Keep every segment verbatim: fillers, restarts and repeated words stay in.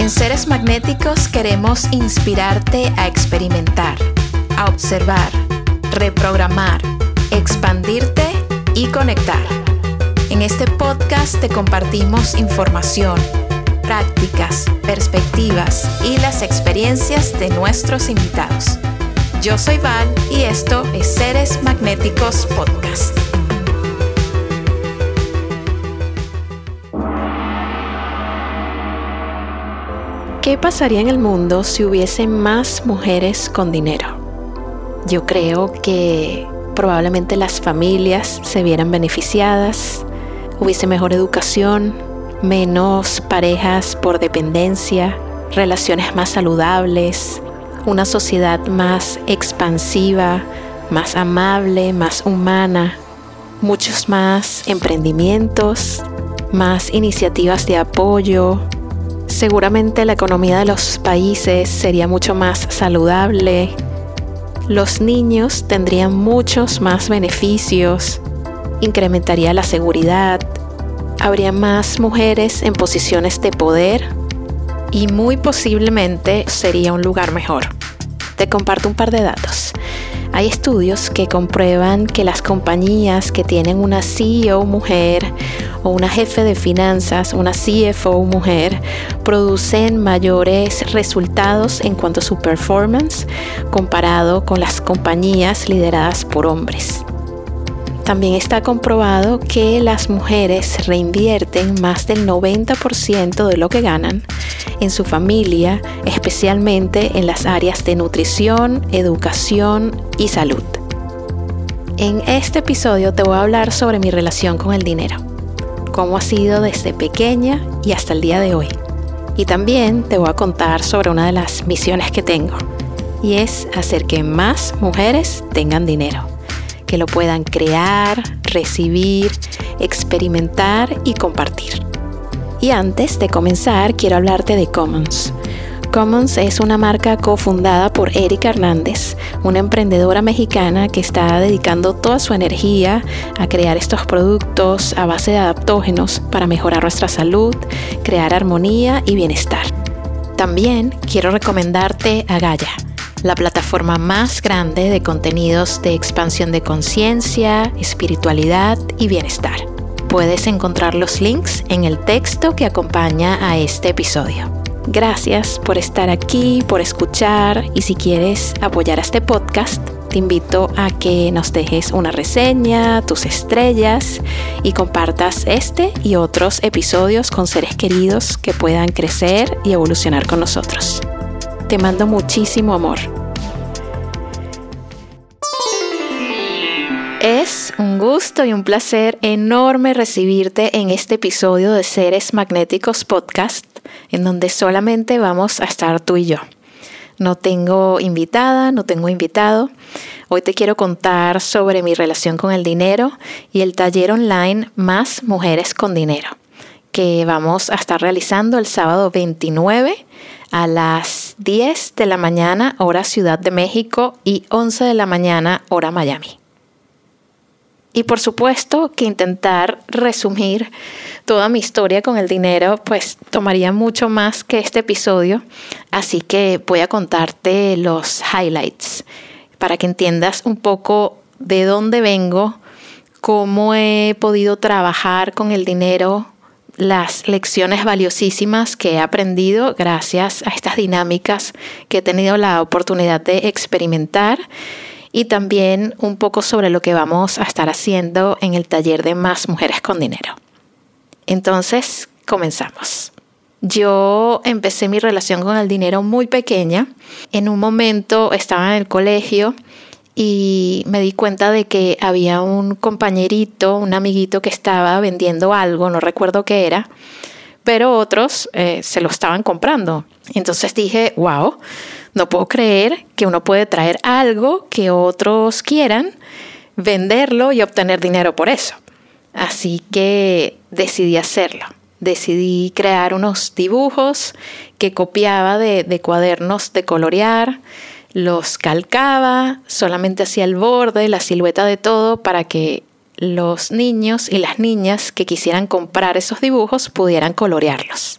En Seres Magnéticos queremos inspirarte a experimentar, a observar, reprogramar, expandirte y conectar. En este podcast te compartimos información, prácticas, perspectivas y las experiencias de nuestros invitados. Yo soy Val y esto es Seres Magnéticos Podcast. ¿Qué pasaría en el mundo si hubiese más mujeres con dinero? Yo creo que probablemente las familias se vieran beneficiadas, hubiese mejor educación, menos parejas por dependencia, relaciones más saludables, una sociedad más expansiva, más amable, más humana, muchos más emprendimientos, más iniciativas de apoyo. Seguramente la economía de los países sería mucho más saludable. Los niños tendrían muchos más beneficios. Incrementaría la seguridad. Habría más mujeres en posiciones de poder. Y muy posiblemente sería un lugar mejor. Te comparto un par de datos. Hay estudios que comprueban que las compañías que tienen una C E O mujer o una jefe de finanzas, una C F O mujer, producen mayores resultados en cuanto a su performance comparado con las compañías lideradas por hombres. También está comprobado que las mujeres reinvierten más del noventa por ciento de lo que ganan en su familia, especialmente en las áreas de nutrición, educación y salud. En este episodio te voy a hablar sobre mi relación con el dinero, cómo ha sido desde pequeña y hasta el día de hoy. Y también te voy a contar sobre una de las misiones que tengo, y es hacer que más mujeres tengan dinero, que lo puedan crear, recibir, experimentar y compartir. Y antes de comenzar, quiero hablarte de Commons. Commons es una marca cofundada por Erika Hernández, una emprendedora mexicana que está dedicando toda su energía a crear estos productos a base de adaptógenos para mejorar nuestra salud, crear armonía y bienestar. También quiero recomendarte a Gaia, la plataforma más grande de contenidos de expansión de conciencia, espiritualidad y bienestar. Puedes encontrar los links en el texto que acompaña a este episodio. Gracias por estar aquí, por escuchar, y si quieres apoyar a este podcast, te invito a que nos dejes una reseña, tus estrellas y compartas este y otros episodios con seres queridos que puedan crecer y evolucionar con nosotros. Te mando muchísimo amor. Es un gusto y un placer enorme recibirte en este episodio de Seres Magnéticos Podcast, en donde solamente vamos a estar tú y yo. No tengo invitada, no tengo invitado. Hoy te quiero contar sobre mi relación con el dinero y el taller online Más Mujeres con Dinero, que vamos a estar realizando el sábado veintinueve a las diez de la mañana hora Ciudad de México y once de la mañana hora Miami. Y por supuesto que intentar resumir toda mi historia con el dinero pues tomaría mucho más que este episodio, así que voy a contarte los highlights para que entiendas un poco de dónde vengo, cómo he podido trabajar con el dinero, las lecciones valiosísimas que he aprendido gracias a estas dinámicas que he tenido la oportunidad de experimentar. Y también un poco sobre lo que vamos a estar haciendo en el taller de Más Mujeres con Dinero. Entonces, comenzamos. Yo empecé mi relación con el dinero muy pequeña. En un momento estaba en el colegio y me di cuenta de que había un compañerito, un amiguito que estaba vendiendo algo, no recuerdo qué era, pero otros eh, se lo estaban comprando. Entonces dije, wow, no puedo creer que uno puede traer algo que otros quieran, venderlo y obtener dinero por eso. Así que decidí hacerlo. Decidí crear unos dibujos que copiaba de, de cuadernos de colorear, los calcaba, solamente hacía el borde, la silueta de todo para que los niños y las niñas que quisieran comprar esos dibujos pudieran colorearlos.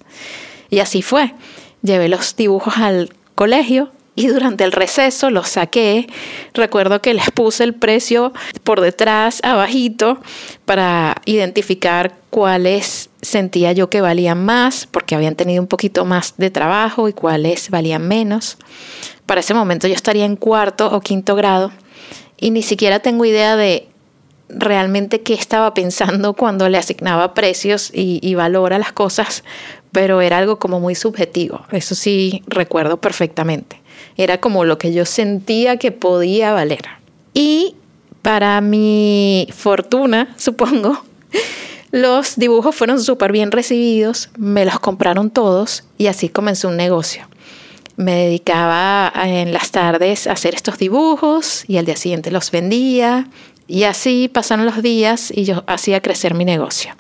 Y así fue. llevé los dibujos al colegio y durante el receso los saqué. Recuerdo que les puse el precio por detrás, abajito, para identificar cuáles sentía yo que valían más, porque habían tenido un poquito más de trabajo, y cuáles valían menos. Para ese momento yo estaría en cuarto o quinto grado y ni siquiera tengo idea de realmente qué estaba pensando cuando le asignaba precios y, y valor a las cosas, pero era algo como muy subjetivo. Eso sí recuerdo perfectamente. Era como lo que yo sentía que podía valer. Y para mi fortuna, supongo, los dibujos fueron súper bien recibidos, me los compraron todos y así comenzó un negocio. Me dedicaba en las tardes a hacer estos dibujos y al día siguiente los vendía, y así pasaron los días y yo hacía crecer mi negocio.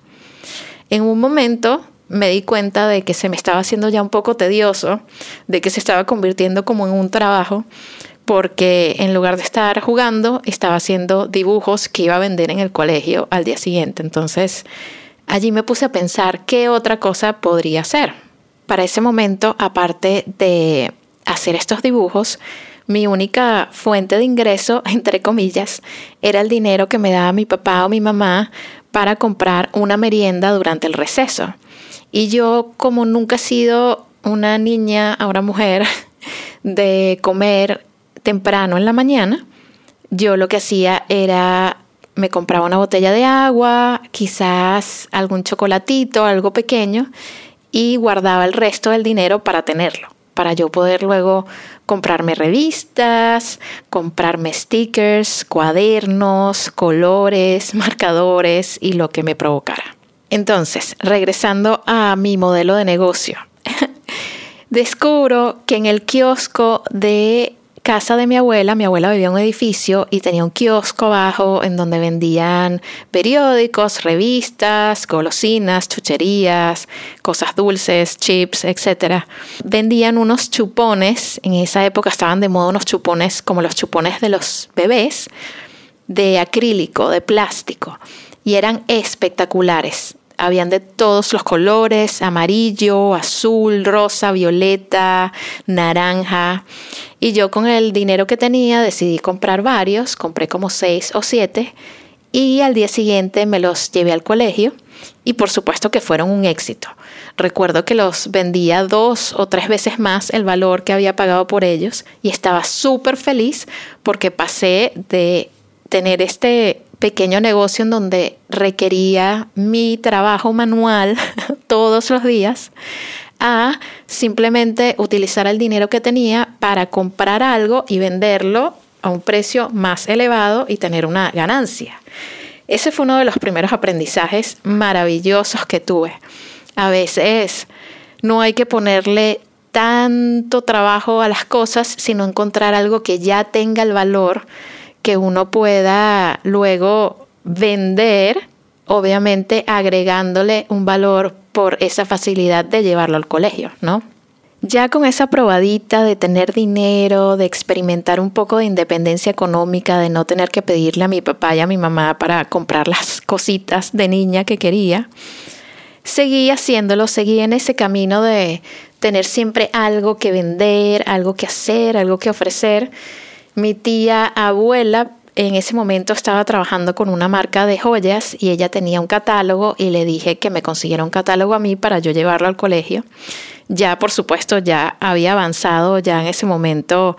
En un momento me di cuenta de que se me estaba haciendo ya un poco tedioso, de que se estaba convirtiendo como en un trabajo, porque en lugar de estar jugando, estaba haciendo dibujos que iba a vender en el colegio al día siguiente. Entonces, allí me puse a pensar qué otra cosa podría hacer. Para ese momento, aparte de hacer estos dibujos, mi única fuente de ingreso, entre comillas, era el dinero que me daba mi papá o mi mamá para comprar una merienda durante el receso. Y yo, como nunca he sido una niña, ahora mujer, de comer temprano en la mañana, yo lo que hacía era, me compraba una botella de agua, quizás algún chocolatito, algo pequeño, y guardaba el resto del dinero para tenerlo, para yo poder luego comprarme revistas, comprarme stickers, cuadernos, colores, marcadores y lo que me provocara. Entonces, regresando a mi modelo de negocio, descubro que en el kiosco de casa de mi abuela, mi abuela vivía en un edificio y tenía un kiosco abajo en donde vendían periódicos, revistas, golosinas, chucherías, cosas dulces, chips, etcétera. Vendían unos chupones, en esa época estaban de moda unos chupones como los chupones de los bebés, de acrílico, de plástico, y eran espectaculares. Habían de todos los colores, amarillo, azul, rosa, violeta, naranja. Y yo con el dinero que tenía decidí comprar varios, compré como seis o siete y al día siguiente me los llevé al colegio y por supuesto que fueron un éxito. Recuerdo que los vendía dos o tres veces más el valor que había pagado por ellos y estaba súper feliz porque pasé de tener este pequeño negocio en donde requería mi trabajo manual todos los días, a simplemente utilizar el dinero que tenía para comprar algo y venderlo a un precio más elevado y tener una ganancia. Ese fue uno de los primeros aprendizajes maravillosos que tuve. A veces no hay que ponerle tanto trabajo a las cosas, sino encontrar algo que ya tenga el valor que uno pueda luego vender, obviamente agregándole un valor por esa facilidad de llevarlo al colegio, ¿no? Ya con esa probadita de tener dinero, de experimentar un poco de independencia económica, de no tener que pedirle a mi papá y a mi mamá para comprar las cositas de niña que quería, seguí haciéndolo, seguí en ese camino de tener siempre algo que vender, algo que hacer, algo que ofrecer. Mi tía abuela en ese momento estaba trabajando con una marca de joyas y ella tenía un catálogo y le dije que me consiguiera un catálogo a mí para yo llevarlo al colegio. Ya, por supuesto, ya había avanzado, ya en ese momento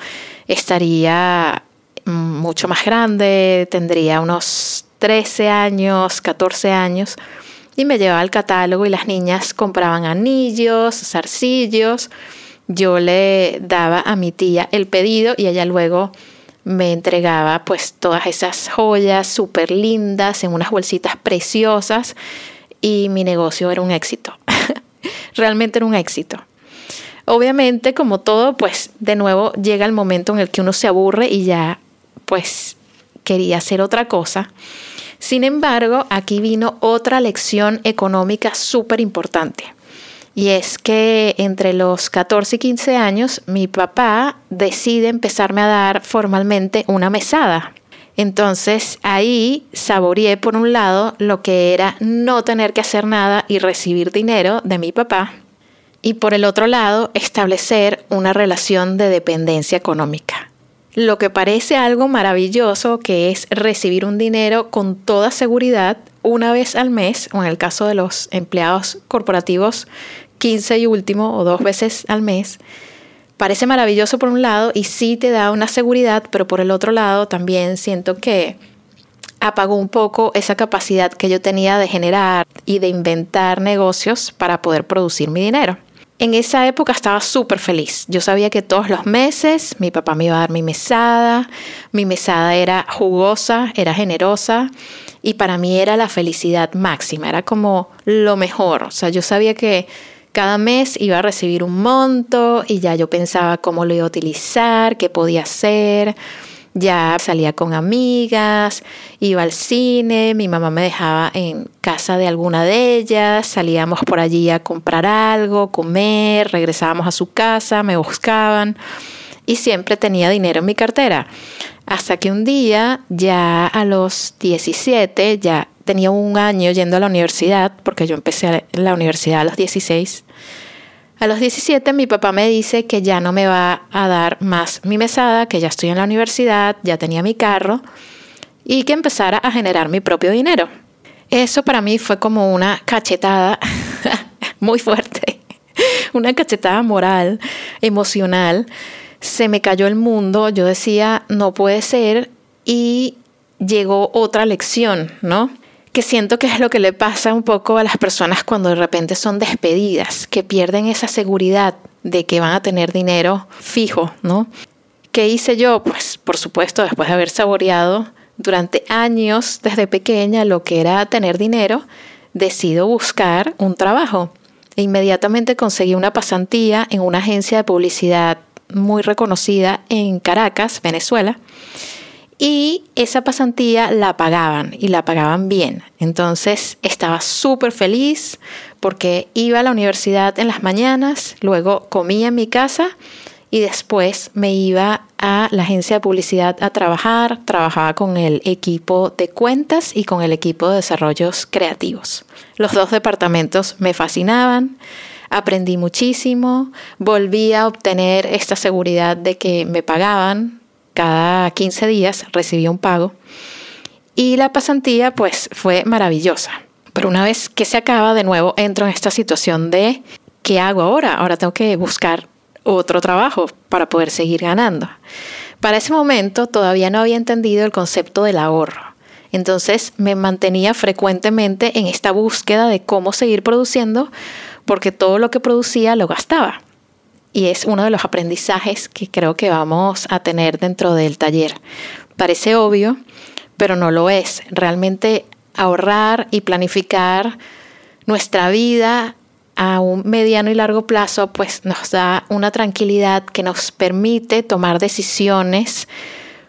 estaría mucho más grande, tendría unos trece años, catorce años y me llevaba el catálogo y las niñas compraban anillos, zarcillos. Yo le daba a mi tía el pedido y ella luego me entregaba pues todas esas joyas súper lindas en unas bolsitas preciosas y mi negocio era un éxito. Realmente era un éxito. Obviamente, como todo, pues de nuevo llega el momento en el que uno se aburre y ya pues quería hacer otra cosa. Sin embargo, aquí vino otra lección económica súper importante. Y es que entre los catorce y quince años, mi papá decide empezarme a dar formalmente una mesada. Entonces ahí saboreé por un lado lo que era no tener que hacer nada y recibir dinero de mi papá. y por el otro lado establecer una relación de dependencia económica. Lo que parece algo maravilloso, que es recibir un dinero con toda seguridad una vez al mes, o en el caso de los empleados corporativos, quince y último o dos veces al mes, parece maravilloso por un lado y sí te da una seguridad, pero por el otro lado también siento que apagó un poco esa capacidad que yo tenía de generar y de inventar negocios para poder producir mi dinero. En esa época estaba súper feliz. Yo sabía que todos los meses mi papá me iba a dar mi mesada. Mi mesada era jugosa, era generosa y para mí era la felicidad máxima. Era como lo mejor. O sea, yo sabía que cada mes iba a recibir un monto y ya yo pensaba cómo lo iba a utilizar, qué podía hacer. Ya salía con amigas, iba al cine, mi mamá me dejaba en casa de alguna de ellas, salíamos por allí a comprar algo, comer, regresábamos a su casa, me buscaban y siempre tenía dinero en mi cartera. Hasta que un día, ya a los diecisiete, ya tenía un año yendo a la universidad, porque yo empecé la universidad a los dieciséis, a los diecisiete mi papá me dice que ya no me va a dar más mi mesada, que ya estoy en la universidad, ya tenía mi carro y que empezara a generar mi propio dinero. Eso para mí fue como una cachetada muy fuerte, una cachetada moral, emocional. Se me cayó el mundo, yo decía, no puede ser, y llegó otra lección, ¿no? Que siento que es lo que le pasa un poco a las personas cuando de repente son despedidas, que pierden esa seguridad de que van a tener dinero fijo, ¿no? ¿Qué hice yo? Pues, por supuesto, después de haber saboreado durante años desde pequeña lo que era tener dinero, decido buscar un trabajo. E inmediatamente conseguí una pasantía en una agencia de publicidad muy reconocida en Caracas, Venezuela. Y esa pasantía la pagaban y la pagaban bien. Entonces estaba súper feliz porque iba a la universidad en las mañanas, luego comía en mi casa y después me iba a la agencia de publicidad a trabajar. Trabajaba con el equipo de cuentas y con el equipo de desarrollos creativos. Los dos departamentos me fascinaban. Aprendí muchísimo. Volví a obtener esta seguridad de que me pagaban. Cada quince días recibía un pago y la pasantía pues fue maravillosa. Pero una vez que se acaba, de nuevo entro en esta situación de ¿qué hago ahora? Ahora tengo que buscar otro trabajo para poder seguir ganando. Para ese momento todavía no había entendido el concepto del ahorro. Entonces me mantenía frecuentemente en esta búsqueda de cómo seguir produciendo porque todo lo que producía lo gastaba. Y es uno de los aprendizajes que creo que vamos a tener dentro del taller. Parece obvio, pero no lo es. Realmente ahorrar y planificar nuestra vida a un mediano y largo plazo, pues nos da una tranquilidad que nos permite tomar decisiones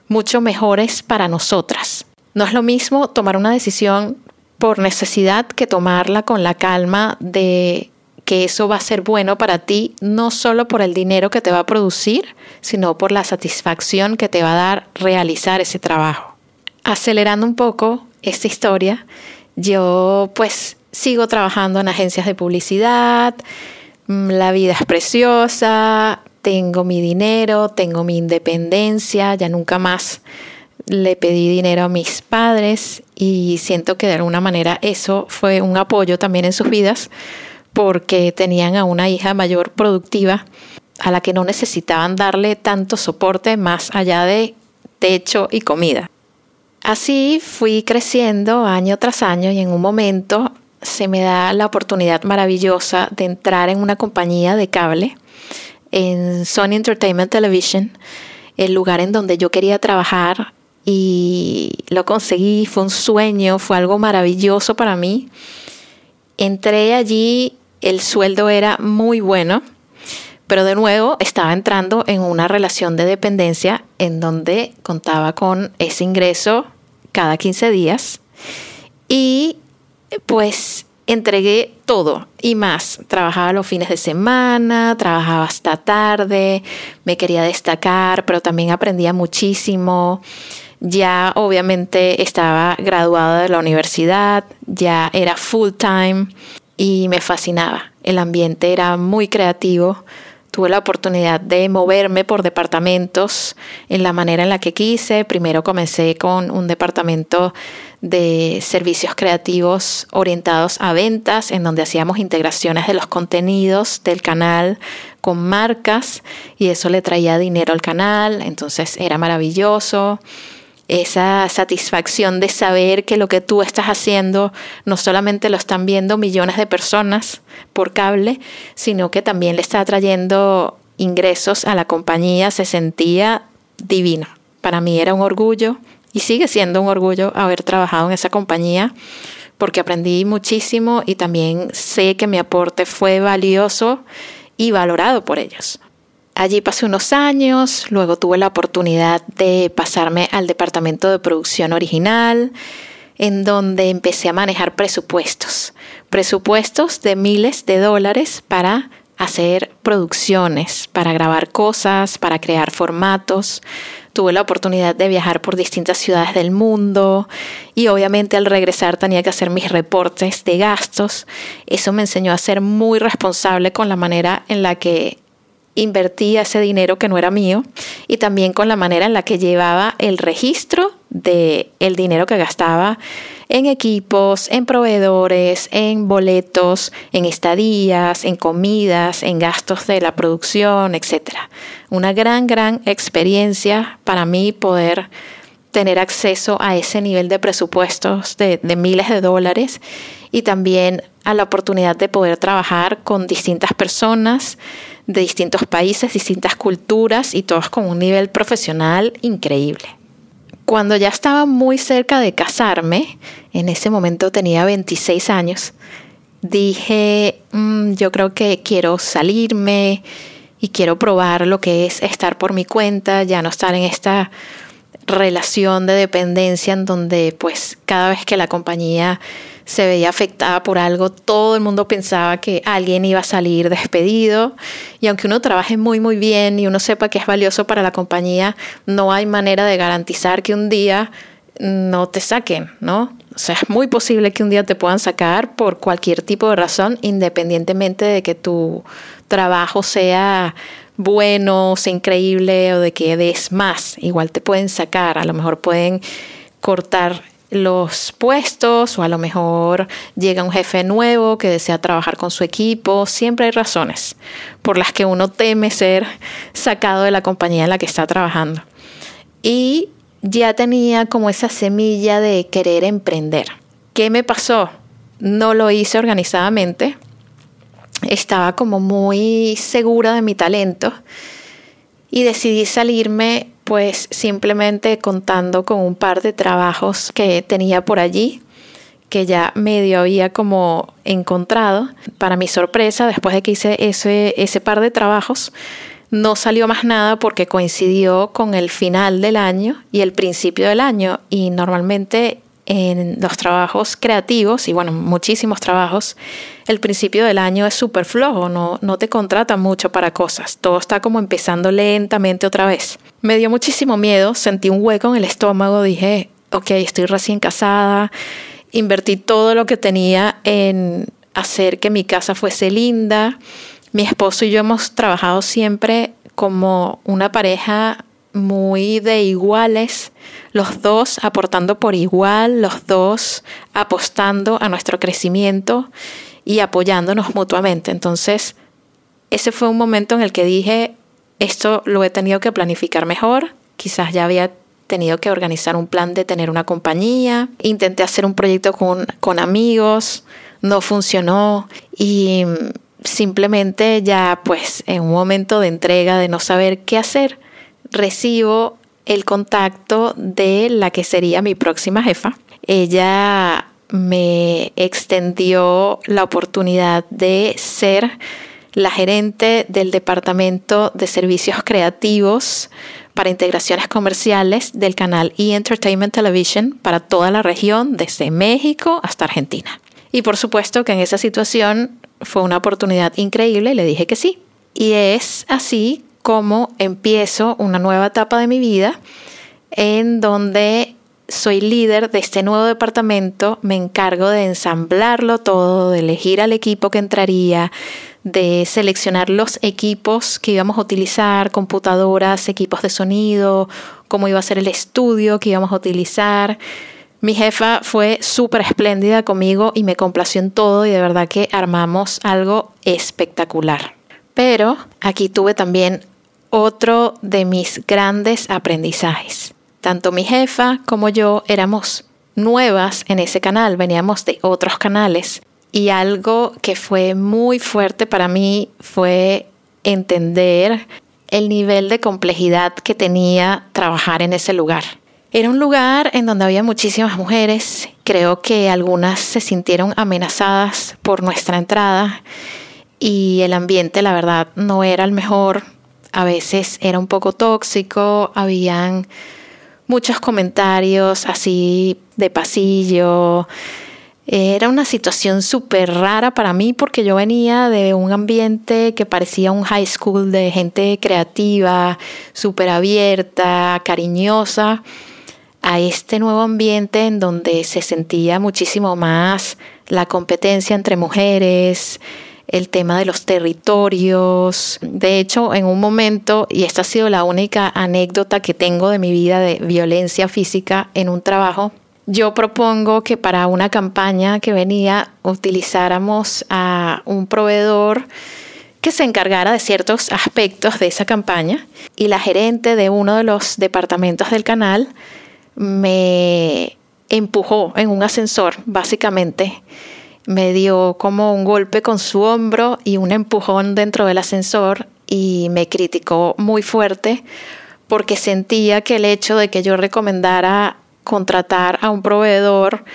mucho mejores para nosotras. No es lo mismo tomar una decisión por necesidad que tomarla con la calma de que eso va a ser bueno para ti, no solo por el dinero que te va a producir, sino por la satisfacción que te va a dar realizar ese trabajo. Acelerando un poco esta historia, yo pues sigo trabajando en agencias de publicidad, la vida es preciosa, tengo mi dinero, tengo mi independencia, ya nunca más le pedí dinero a mis padres y siento que de alguna manera eso fue un apoyo también en sus vidas, porque tenían a una hija mayor productiva a la que no necesitaban darle tanto soporte más allá de techo y comida. Así fui creciendo año tras año y en un momento se me da la oportunidad maravillosa de entrar en una compañía de cable, en Sony Entertainment Television, el lugar en donde yo quería trabajar, y lo conseguí, fue un sueño, fue algo maravilloso para mí. Entré allí, el sueldo era muy bueno, pero de nuevo estaba entrando en una relación de dependencia en donde contaba con ese ingreso cada quince días y pues entregué todo y más. Trabajaba los fines de semana, trabajaba hasta tarde, me quería destacar, pero también aprendía muchísimo. Ya obviamente estaba graduada de la universidad, ya era full time y me fascinaba. el ambiente era muy creativo. Tuve la oportunidad de moverme por departamentos en la manera en la que quise. Primero comencé con un departamento de servicios creativos orientados a ventas, en donde hacíamos integraciones de los contenidos del canal con marcas y eso le traía dinero al canal. Entonces era maravilloso. Esa satisfacción de saber que lo que tú estás haciendo no solamente lo están viendo millones de personas por cable, sino que también le está trayendo ingresos a la compañía, se sentía divino. Para mí era un orgullo y sigue siendo un orgullo haber trabajado en esa compañía porque aprendí muchísimo y también sé que mi aporte fue valioso y valorado por ellos. Allí pasé unos años, luego tuve la oportunidad de pasarme al departamento de producción original, en donde empecé a manejar presupuestos. Presupuestos de miles de dólares para hacer producciones, para grabar cosas, para crear formatos. Tuve la oportunidad de viajar por distintas ciudades del mundo y obviamente al regresar tenía que hacer mis reportes de gastos. Eso me enseñó a ser muy responsable con la manera en la que invertía ese dinero que no era mío y también con la manera en la que llevaba el registro de el dinero que gastaba en equipos, en proveedores, en boletos, en estadías, en comidas, en gastos de la producción, etcétera. Una gran, gran experiencia para mí poder tener acceso a ese nivel de presupuestos de, de miles de dólares y también a la oportunidad de poder trabajar con distintas personas de distintos países, distintas culturas y todos con un nivel profesional increíble. Cuando ya estaba muy cerca de casarme, en ese momento tenía veintiséis años, dije, mmm, yo creo que quiero salirme y quiero probar lo que es estar por mi cuenta, ya no estar en esta relación de dependencia en donde pues cada vez que la compañía se veía afectada por algo, todo el mundo pensaba que alguien iba a salir despedido y aunque uno trabaje muy muy bien y uno sepa que es valioso para la compañía, no hay manera de garantizar que un día no te saquen, ¿no? O sea, es muy posible que un día te puedan sacar por cualquier tipo de razón, independientemente de que tu trabajo sea bueno, sea increíble o de que des más. Igual te pueden sacar, a lo mejor pueden cortar los puestos o a lo mejor llega un jefe nuevo que desea trabajar con su equipo. Siempre hay razones por las que uno teme ser sacado de la compañía en la que está trabajando. Y ya tenía como esa semilla de querer emprender. ¿Qué me pasó? No lo hice organizadamente. Estaba como muy segura de mi talento y decidí salirme pues simplemente contando con un par de trabajos que tenía por allí que ya medio había como encontrado. Para mi sorpresa, después de que hice ese, ese par de trabajos, no salió más nada porque coincidió con el final del año y el principio del año y normalmente en los trabajos creativos, y bueno, muchísimos trabajos, el principio del año es súper flojo, no, no te contratan mucho para cosas, todo está como empezando lentamente otra vez. Me dio muchísimo miedo, sentí un hueco en el estómago, dije, ok, estoy recién casada, invertí todo lo que tenía en hacer que mi casa fuese linda. Mi esposo y yo hemos trabajado siempre como una pareja muy de iguales, los dos aportando por igual, los dos apostando a nuestro crecimiento y apoyándonos mutuamente. Entonces, ese fue un momento en el que dije, esto lo he tenido que planificar mejor, quizás ya había tenido que organizar un plan de tener una compañía, intenté hacer un proyecto con, con amigos, no funcionó y simplemente ya pues en un momento de entrega de no saber qué hacer, recibo el contacto de la que sería mi próxima jefa. Ella me extendió la oportunidad de ser la gerente del departamento de servicios creativos para integraciones comerciales del canal E-Entertainment Television para toda la región, desde México hasta Argentina. Y por supuesto que en esa situación fue una oportunidad increíble y le dije que sí. Y es así cómo empiezo una nueva etapa de mi vida en donde soy líder de este nuevo departamento, me encargo de ensamblarlo todo, de elegir al equipo que entraría, de seleccionar los equipos que íbamos a utilizar, computadoras, equipos de sonido, cómo iba a ser el estudio que íbamos a utilizar. Mi jefa fue súper espléndida conmigo y me complació en todo y de verdad que armamos algo espectacular. Pero aquí tuve también otro de mis grandes aprendizajes. Tanto mi jefa como yo éramos nuevas en ese canal, veníamos de otros canales. Y algo que fue muy fuerte para mí fue entender el nivel de complejidad que tenía trabajar en ese lugar. Era un lugar en donde había muchísimas mujeres. Creo que algunas se sintieron amenazadas por nuestra entrada y el ambiente, la verdad, no era el mejor. A veces era un poco tóxico, habían muchos comentarios así de pasillo. Era una situación súper rara para mí porque yo venía de un ambiente que parecía un high school de gente creativa, súper abierta, cariñosa, a este nuevo ambiente en donde se sentía muchísimo más la competencia entre mujeres, el tema de los territorios. De hecho, en un momento, y esta ha sido la única anécdota que tengo de mi vida de violencia física en un trabajo, yo propongo que para una campaña que venía utilizáramos a un proveedor que se encargara de ciertos aspectos de esa campaña y la gerente de uno de los departamentos del canal me empujó en un ascensor, básicamente. Me dio como un golpe con su hombro y un empujón dentro del ascensor y me criticó muy fuerte porque sentía que el hecho de que yo recomendara contratar a un proveedor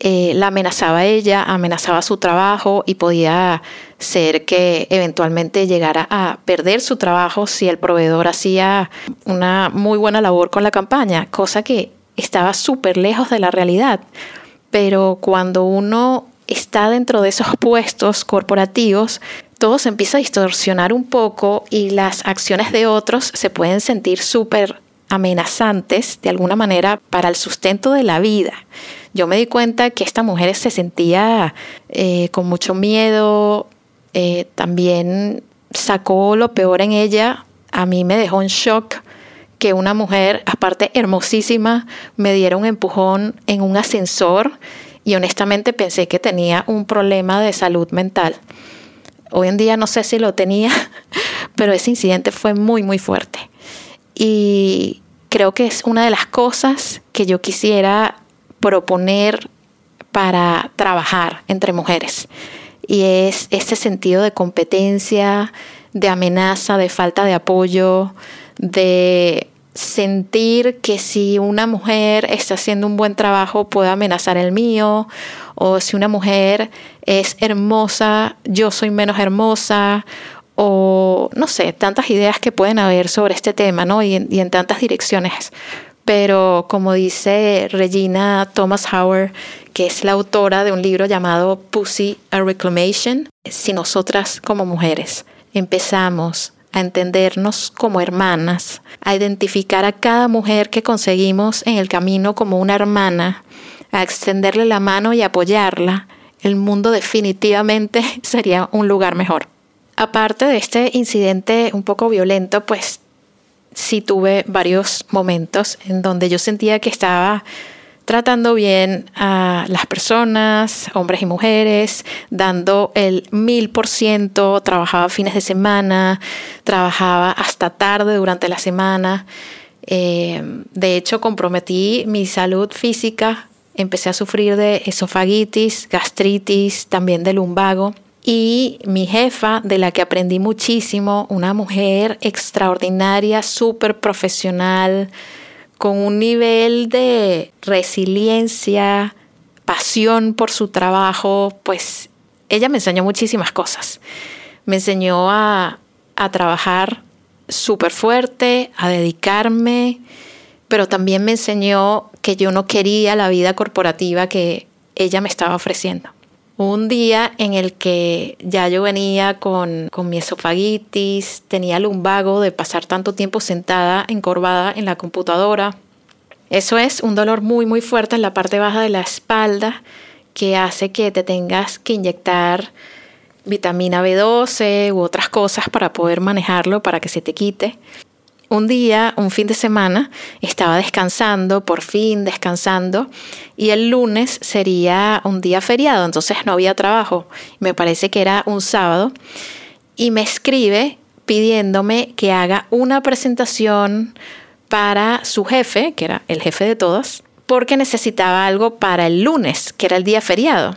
eh, la amenazaba a ella, amenazaba su trabajo y podía ser que eventualmente llegara a perder su trabajo si el proveedor hacía una muy buena labor con la campaña, cosa que estaba súper lejos de la realidad. Pero cuando uno está dentro de esos puestos corporativos, todo se empieza a distorsionar un poco y las acciones de otros se pueden sentir súper amenazantes de alguna manera para el sustento de la vida. Yo me di cuenta que esta mujer se sentía eh, con mucho miedo, eh, también sacó lo peor en ella. A mí me dejó en shock que una mujer, aparte hermosísima, me diera un empujón en un ascensor y honestamente pensé que tenía un problema de salud mental. Hoy en día no sé si lo tenía, pero ese incidente fue muy, muy fuerte. Y creo que es una de las cosas que yo quisiera proponer para trabajar entre mujeres. Y es este sentido de competencia, de amenaza, de falta de apoyo, de sentir que si una mujer está haciendo un buen trabajo puede amenazar el mío, o si una mujer es hermosa, yo soy menos hermosa, o no sé, tantas ideas que pueden haber sobre este tema, ¿no? Y en, y en tantas direcciones. Pero como dice Regina Thomas Hauer, que es la autora de un libro llamado Pussy a Reclamation, si nosotras como mujeres empezamos a entendernos como hermanas, a identificar a cada mujer que conseguimos en el camino como una hermana, a extenderle la mano y apoyarla, el mundo definitivamente sería un lugar mejor. Aparte de este incidente un poco violento, pues sí tuve varios momentos en donde yo sentía que estaba tratando bien a las personas, hombres y mujeres, dando el mil por ciento, trabajaba fines de semana, trabajaba hasta tarde durante la semana. Eh, de hecho, comprometí mi salud física, empecé a sufrir de esofagitis, gastritis, también de lumbago. Y mi jefa, de la que aprendí muchísimo, una mujer extraordinaria, súper profesional, con un nivel de resiliencia, pasión por su trabajo, pues ella me enseñó muchísimas cosas. Me enseñó a, a trabajar súper fuerte, a dedicarme, pero también me enseñó que yo no quería la vida corporativa que ella me estaba ofreciendo. Un día en el que ya yo venía con, con mi esofagitis, tenía lumbago de pasar tanto tiempo sentada, encorvada en la computadora, Eso es un dolor muy muy fuerte en la parte baja de la espalda que hace que te tengas que inyectar vitamina B doce u otras cosas para poder manejarlo, para que se te quite. Un día, un fin de semana, estaba descansando, por fin descansando, y el lunes sería un día feriado, entonces no había trabajo. Me parece que era un sábado, y me escribe pidiéndome que haga una presentación para su jefe, que era el jefe de todos, porque necesitaba algo para el lunes, que era el día feriado.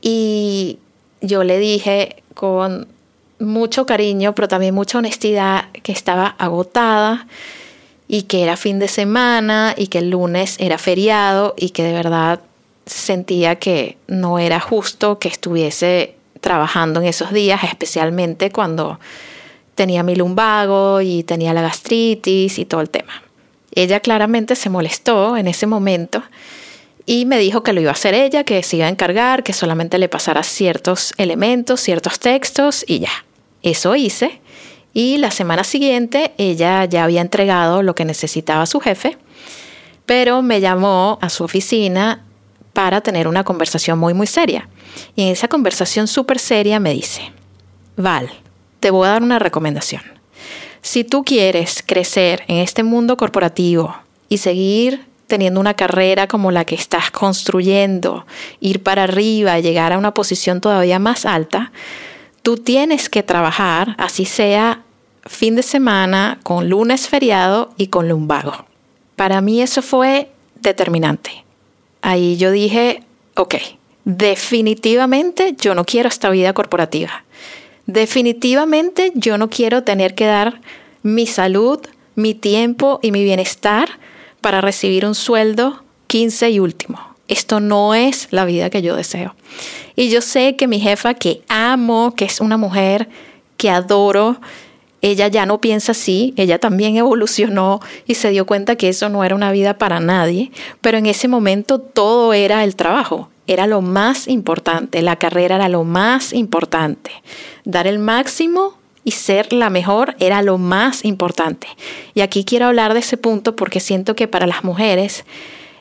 Y yo le dije con mucho cariño, pero también mucha honestidad, que estaba agotada y que era fin de semana y que el lunes era feriado y que de verdad sentía que no era justo que estuviese trabajando en esos días, especialmente cuando tenía mi lumbago y tenía la gastritis y todo el tema. Ella claramente se molestó en ese momento y me dijo que lo iba a hacer ella, que se iba a encargar, que solamente le pasara ciertos elementos, ciertos textos y ya. Eso hice, y la semana siguiente ella ya había entregado lo que necesitaba su jefe, pero me llamó a su oficina para tener una conversación muy muy seria. Y en esa conversación súper seria me dice: Val, te voy a dar una recomendación. Si tú quieres crecer en este mundo corporativo y seguir teniendo una carrera como la que estás construyendo, ir para arriba, llegar a una posición todavía más alta, tú tienes que trabajar, así sea fin de semana, con lunes feriado y con lumbago. Para mí eso fue determinante. Ahí yo dije, ok, definitivamente yo no quiero esta vida corporativa. Definitivamente yo no quiero tener que dar mi salud, mi tiempo y mi bienestar para recibir un sueldo quince y último. Esto no es la vida que yo deseo. Y yo sé que mi jefa, que amo, que es una mujer que adoro, ella ya no piensa así, ella también evolucionó y se dio cuenta que eso no era una vida para nadie, pero en ese momento todo era el trabajo, era lo más importante, la carrera era lo más importante, dar el máximo y ser la mejor era lo más importante. Y aquí quiero hablar de ese punto porque siento que para las mujeres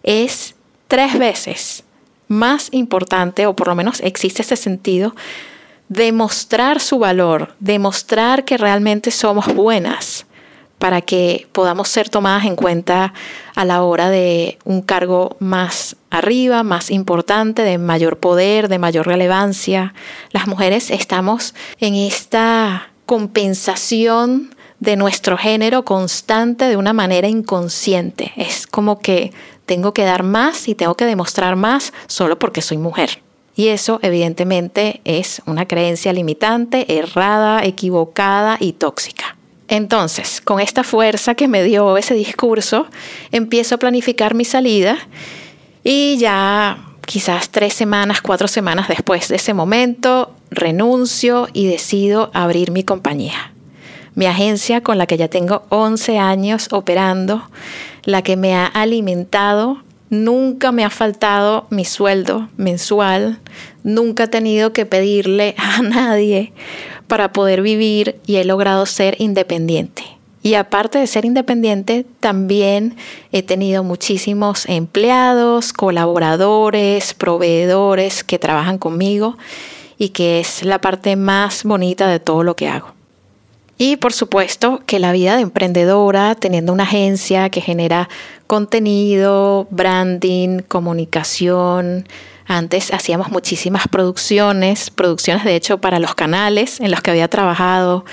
es tres veces más importante, o por lo menos existe ese sentido, demostrar su valor, demostrar que realmente somos buenas para que podamos ser tomadas en cuenta a la hora de un cargo más arriba, más importante, de mayor poder, de mayor relevancia. Las mujeres estamos en esta compensación de nuestro género constante de una manera inconsciente. Es como que tengo que dar más y tengo que demostrar más solo porque soy mujer. Y eso evidentemente es una creencia limitante, errada, equivocada y tóxica. Entonces, con esta fuerza que me dio ese discurso, empiezo a planificar mi salida y ya quizás tres semanas, cuatro semanas después de ese momento, renuncio y decido abrir mi compañía. Mi agencia con la que ya tengo once años operando, la que me ha alimentado. Nunca me ha faltado mi sueldo mensual, nunca he tenido que pedirle a nadie para poder vivir y he logrado ser independiente. Y aparte de ser independiente, también he tenido muchísimos empleados, colaboradores, proveedores que trabajan conmigo y que es la parte más bonita de todo lo que hago. Y por supuesto que la vida de emprendedora, teniendo una agencia que genera contenido, branding, comunicación. Antes hacíamos muchísimas producciones, producciones de hecho para los canales en los que había trabajado.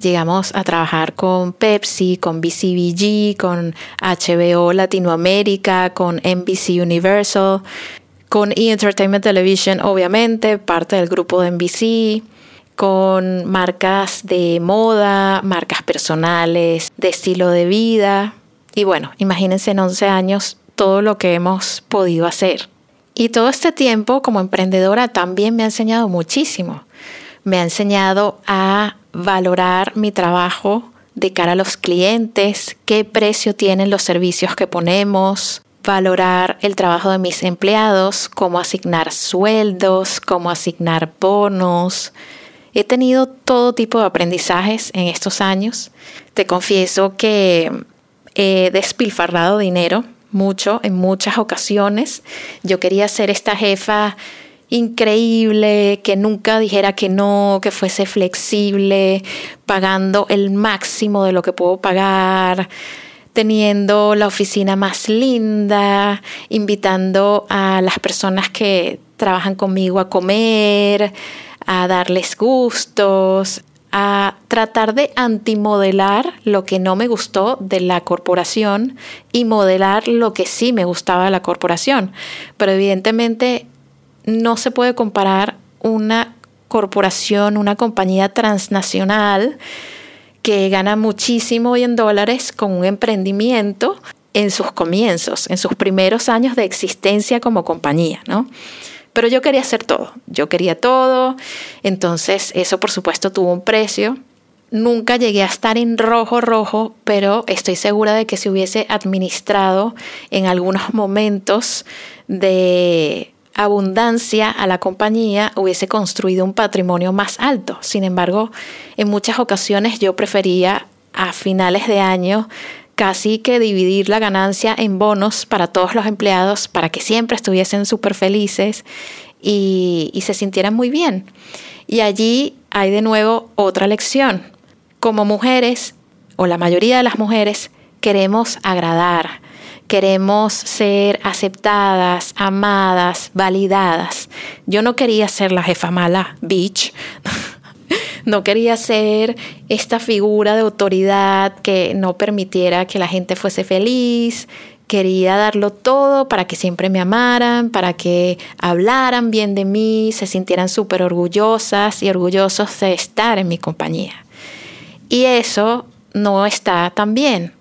Llegamos a trabajar con Pepsi, con B C B G, con H B O Latinoamérica, con N B C Universal, con E-Entertainment Television, obviamente, parte del grupo de N B C, con marcas de moda, marcas personales, de estilo de vida. Y bueno, imagínense en once años todo lo que hemos podido hacer. Y todo este tiempo como emprendedora también me ha enseñado muchísimo. Me ha enseñado a valorar mi trabajo de cara a los clientes, qué precio tienen los servicios que ponemos, valorar el trabajo de mis empleados, cómo asignar sueldos, cómo asignar bonos. He tenido todo tipo de aprendizajes en estos años. Te confieso que he despilfarrado dinero mucho, en muchas ocasiones. Yo quería ser esta jefa increíble, que nunca dijera que no, que fuese flexible, pagando el máximo de lo que puedo pagar, teniendo la oficina más linda, invitando a las personas que trabajan conmigo a comer, a darles gustos, a tratar de antimodelar lo que no me gustó de la corporación y modelar lo que sí me gustaba de la corporación. Pero evidentemente no se puede comparar una corporación, una compañía transnacional que gana muchísimo en dólares con un emprendimiento en sus comienzos, en sus primeros años de existencia como compañía, ¿no? Pero yo quería hacer todo, yo quería todo, entonces eso por supuesto tuvo un precio. Nunca llegué a estar en rojo, rojo, pero estoy segura de que si hubiese administrado en algunos momentos de abundancia a la compañía, hubiese construido un patrimonio más alto. Sin embargo, en muchas ocasiones yo prefería a finales de año casi que dividir la ganancia en bonos para todos los empleados para que siempre estuviesen súper felices y, y se sintieran muy bien. Y allí hay de nuevo otra lección. Como mujeres, o la mayoría de las mujeres, queremos agradar, queremos ser aceptadas, amadas, validadas. Yo no quería ser la jefa mala, bitch. No quería ser esta figura de autoridad que no permitiera que la gente fuese feliz. Quería darlo todo para que siempre me amaran, para que hablaran bien de mí, se sintieran súper orgullosas y orgullosos de estar en mi compañía. Y eso no está tan bien,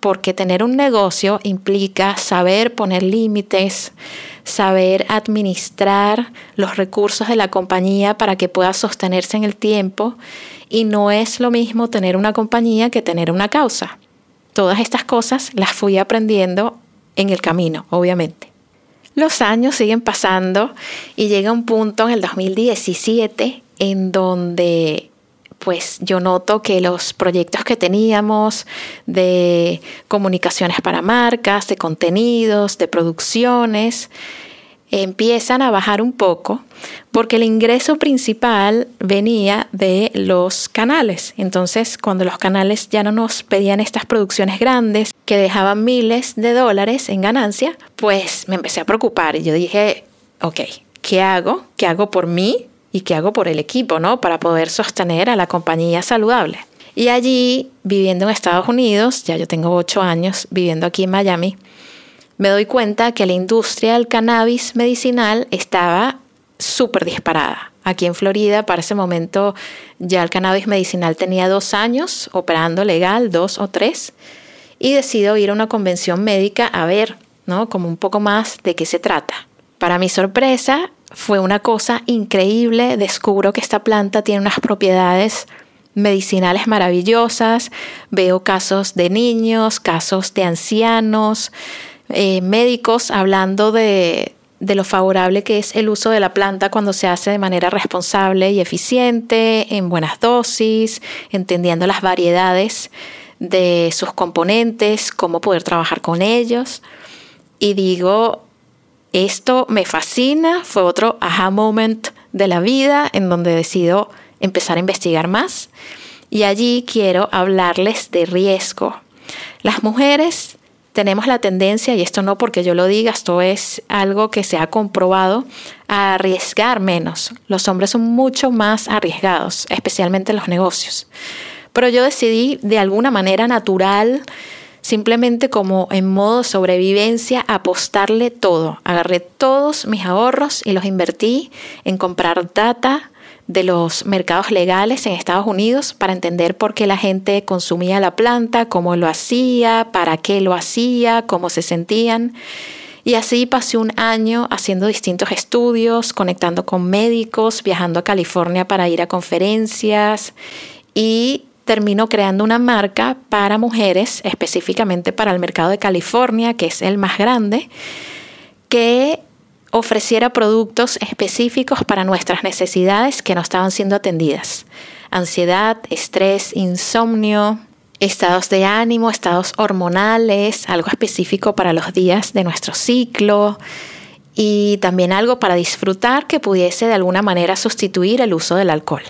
porque tener un negocio implica saber poner límites, saber administrar los recursos de la compañía para que pueda sostenerse en el tiempo, y no es lo mismo tener una compañía que tener una causa. Todas estas cosas las fui aprendiendo en el camino, obviamente. Los años siguen pasando y llega un punto en el dos mil diecisiete en donde pues yo noto que los proyectos que teníamos de comunicaciones para marcas, de contenidos, de producciones, empiezan a bajar un poco porque el ingreso principal venía de los canales. Entonces, cuando los canales ya no nos pedían estas producciones grandes que dejaban miles de dólares en ganancia, pues me empecé a preocupar y yo dije, ok, ¿qué hago? ¿Qué hago por mí? ¿Y qué hago por el equipo, no? Para poder sostener a la compañía saludable. Y allí, viviendo en Estados Unidos, ya yo tengo ocho años viviendo aquí en Miami, me doy cuenta que la industria del cannabis medicinal estaba súper disparada. Aquí en Florida, para ese momento, ya el cannabis medicinal tenía dos años operando legal, dos o tres, y decido ir a una convención médica a ver, ¿no? Como un poco más de qué se trata. Para mi sorpresa, fue una cosa increíble. Descubro que esta planta tiene unas propiedades medicinales maravillosas. Veo casos de niños, casos de ancianos, eh, médicos hablando de, de lo favorable que es el uso de la planta cuando se hace de manera responsable y eficiente, en buenas dosis, entendiendo las variedades de sus componentes, cómo poder trabajar con ellos. Y digo, esto me fascina. Fue otro aha moment de la vida en donde decido empezar a investigar más. Y allí quiero hablarles de riesgo. Las mujeres tenemos la tendencia, y esto no porque yo lo diga, esto es algo que se ha comprobado, a arriesgar menos. Los hombres son mucho más arriesgados, especialmente en los negocios. Pero yo decidí de alguna manera natural, simplemente como en modo sobrevivencia, apostarle todo. Agarré todos mis ahorros y los invertí en comprar data de los mercados legales en Estados Unidos para entender por qué la gente consumía la planta, cómo lo hacía, para qué lo hacía, cómo se sentían. Y así pasé un año haciendo distintos estudios, conectando con médicos, viajando a California para ir a conferencias, y terminó creando una marca para mujeres, específicamente para el mercado de California, que es el más grande, que ofreciera productos específicos para nuestras necesidades que no estaban siendo atendidas. Ansiedad, estrés, insomnio, estados de ánimo, estados hormonales, algo específico para los días de nuestro ciclo y también algo para disfrutar que pudiese de alguna manera sustituir el uso del alcohol.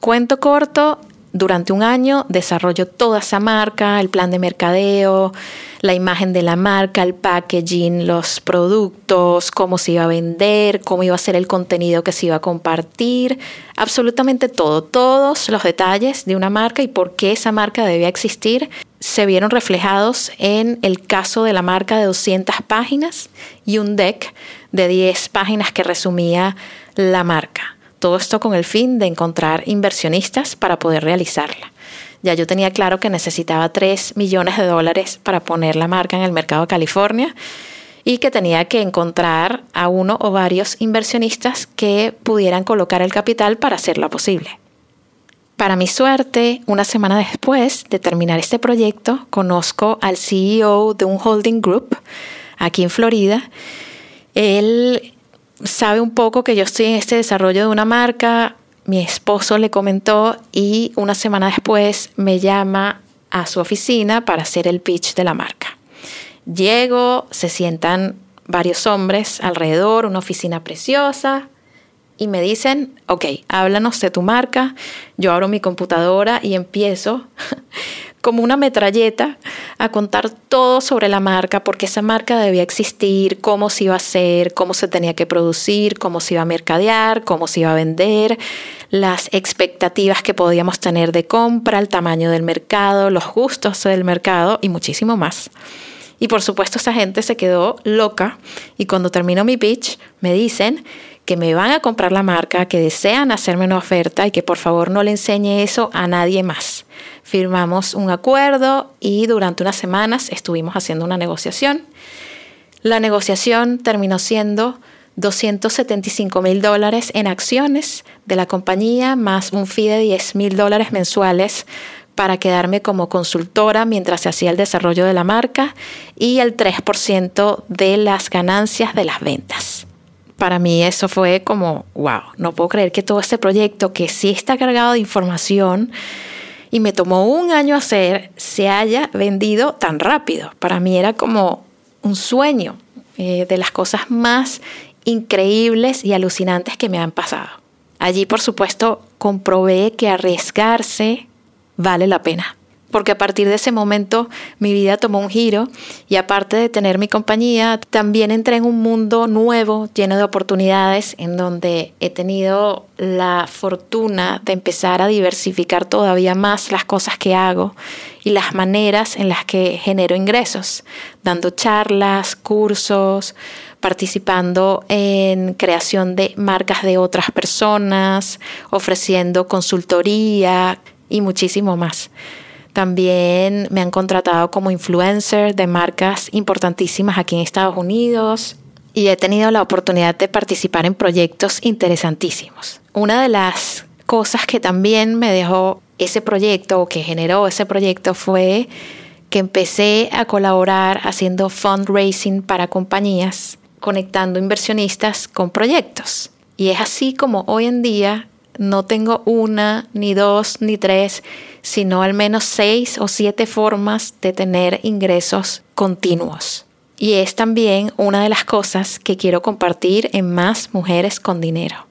Cuento corto, durante un año desarrollo toda esa marca, el plan de mercadeo, la imagen de la marca, el packaging, los productos, cómo se iba a vender, cómo iba a ser el contenido que se iba a compartir, absolutamente todo, todos los detalles de una marca y por qué esa marca debía existir se vieron reflejados en el caso de la marca de doscientas páginas y un deck de diez páginas que resumía la marca. Todo esto con el fin de encontrar inversionistas para poder realizarla. Ya yo tenía claro que necesitaba tres millones de dólares para poner la marca en el mercado de California y que tenía que encontrar a uno o varios inversionistas que pudieran colocar el capital para hacerlo posible. Para mi suerte, una semana después de terminar este proyecto, conozco al C E O de un holding group aquí en Florida. Él sabe un poco que yo estoy en este desarrollo de una marca, mi esposo le comentó y una semana después me llama a su oficina para hacer el pitch de la marca. Llego, se sientan varios hombres alrededor, una oficina preciosa y me dicen, ok, háblanos de tu marca. Yo abro mi computadora y empiezo como una metralleta a contar todo sobre la marca, por qué esa marca debía existir, cómo se iba a hacer, cómo se tenía que producir, cómo se iba a mercadear, cómo se iba a vender, las expectativas que podíamos tener de compra, el tamaño del mercado, los gustos del mercado y muchísimo más. Y por supuesto esa gente se quedó loca y cuando termino mi pitch me dicen que me van a comprar la marca, que desean hacerme una oferta y que por favor no le enseñe eso a nadie más. Firmamos un acuerdo y durante unas semanas estuvimos haciendo una negociación. La negociación terminó siendo doscientos setenta y cinco mil dólares en acciones de la compañía más un fee de diez mil dólares mensuales para quedarme como consultora mientras se hacía el desarrollo de la marca y el tres por ciento de las ganancias de las ventas. Para mí eso fue como, wow, no puedo creer que todo este proyecto que sí está cargado de información y me tomó un año hacer, se haya vendido tan rápido. Para mí era como un sueño eh, de las cosas más increíbles y alucinantes que me han pasado. Allí, por supuesto, comprobé que arriesgarse vale la pena. Porque a partir de ese momento mi vida tomó un giro y aparte de tener mi compañía, también entré en un mundo nuevo lleno de oportunidades en donde he tenido la fortuna de empezar a diversificar todavía más las cosas que hago y las maneras en las que genero ingresos, dando charlas, cursos, participando en creación de marcas de otras personas, ofreciendo consultoría y muchísimo más. También me han contratado como influencer de marcas importantísimas aquí en Estados Unidos y he tenido la oportunidad de participar en proyectos interesantísimos. Una de las cosas que también me dejó ese proyecto o que generó ese proyecto fue que empecé a colaborar haciendo fundraising para compañías, conectando inversionistas con proyectos. Y es así como hoy en día no tengo una, ni dos, ni tres, sino al menos seis o siete formas de tener ingresos continuos. Y es también una de las cosas que quiero compartir en Más Mujeres con Dinero.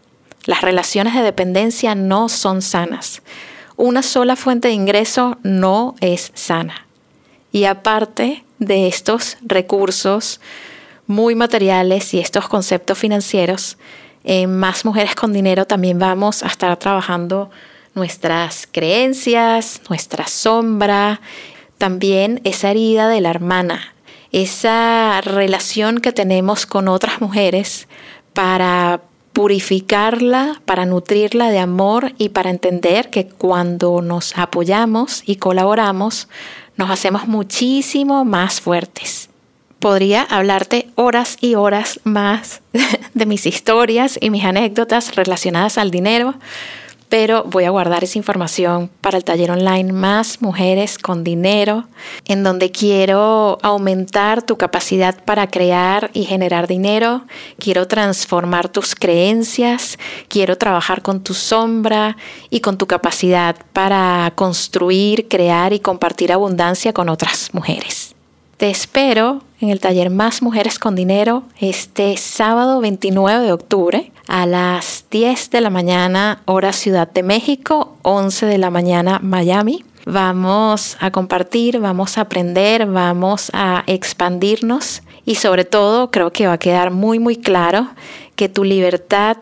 Las relaciones de dependencia no son sanas. Una sola fuente de ingreso no es sana. Y aparte de estos recursos muy materiales y estos conceptos financieros, en Más Mujeres con Dinero también vamos a estar trabajando nuestras creencias, nuestra sombra, también esa herida de la hermana, esa relación que tenemos con otras mujeres para purificarla, para nutrirla de amor y para entender que cuando nos apoyamos y colaboramos, nos hacemos muchísimo más fuertes. Podría hablarte horas y horas más de mis historias y mis anécdotas relacionadas al dinero, pero voy a guardar esa información para el taller online Más Mujeres con Dinero, en donde quiero aumentar tu capacidad para crear y generar dinero, quiero transformar tus creencias, quiero trabajar con tu sombra y con tu capacidad para construir, crear y compartir abundancia con otras mujeres. Te espero en el taller Más Mujeres con Dinero este sábado veintinueve de octubre a las diez de la mañana hora Ciudad de México, once de la mañana Miami. Vamos a compartir, vamos a aprender, vamos a expandirnos y sobre todo creo que va a quedar muy muy claro que tu libertad,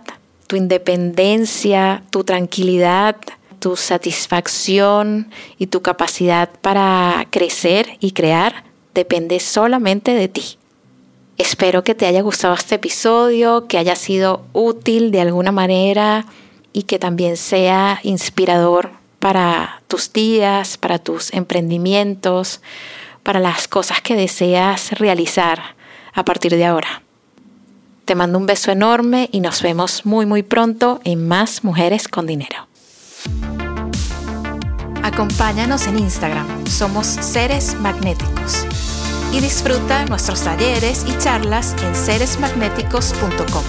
tu independencia, tu tranquilidad, tu satisfacción y tu capacidad para crecer y crear depende solamente de ti. Espero que te haya gustado este episodio, que haya sido útil de alguna manera y que también sea inspirador para tus días, para tus emprendimientos, para las cosas que deseas realizar a partir de ahora. Te mando un beso enorme y nos vemos muy muy pronto en Más Mujeres con Dinero. Acompáñanos en Instagram, somos Seres Magnéticos. Y disfruta nuestros talleres y charlas en seres magnéticos punto com.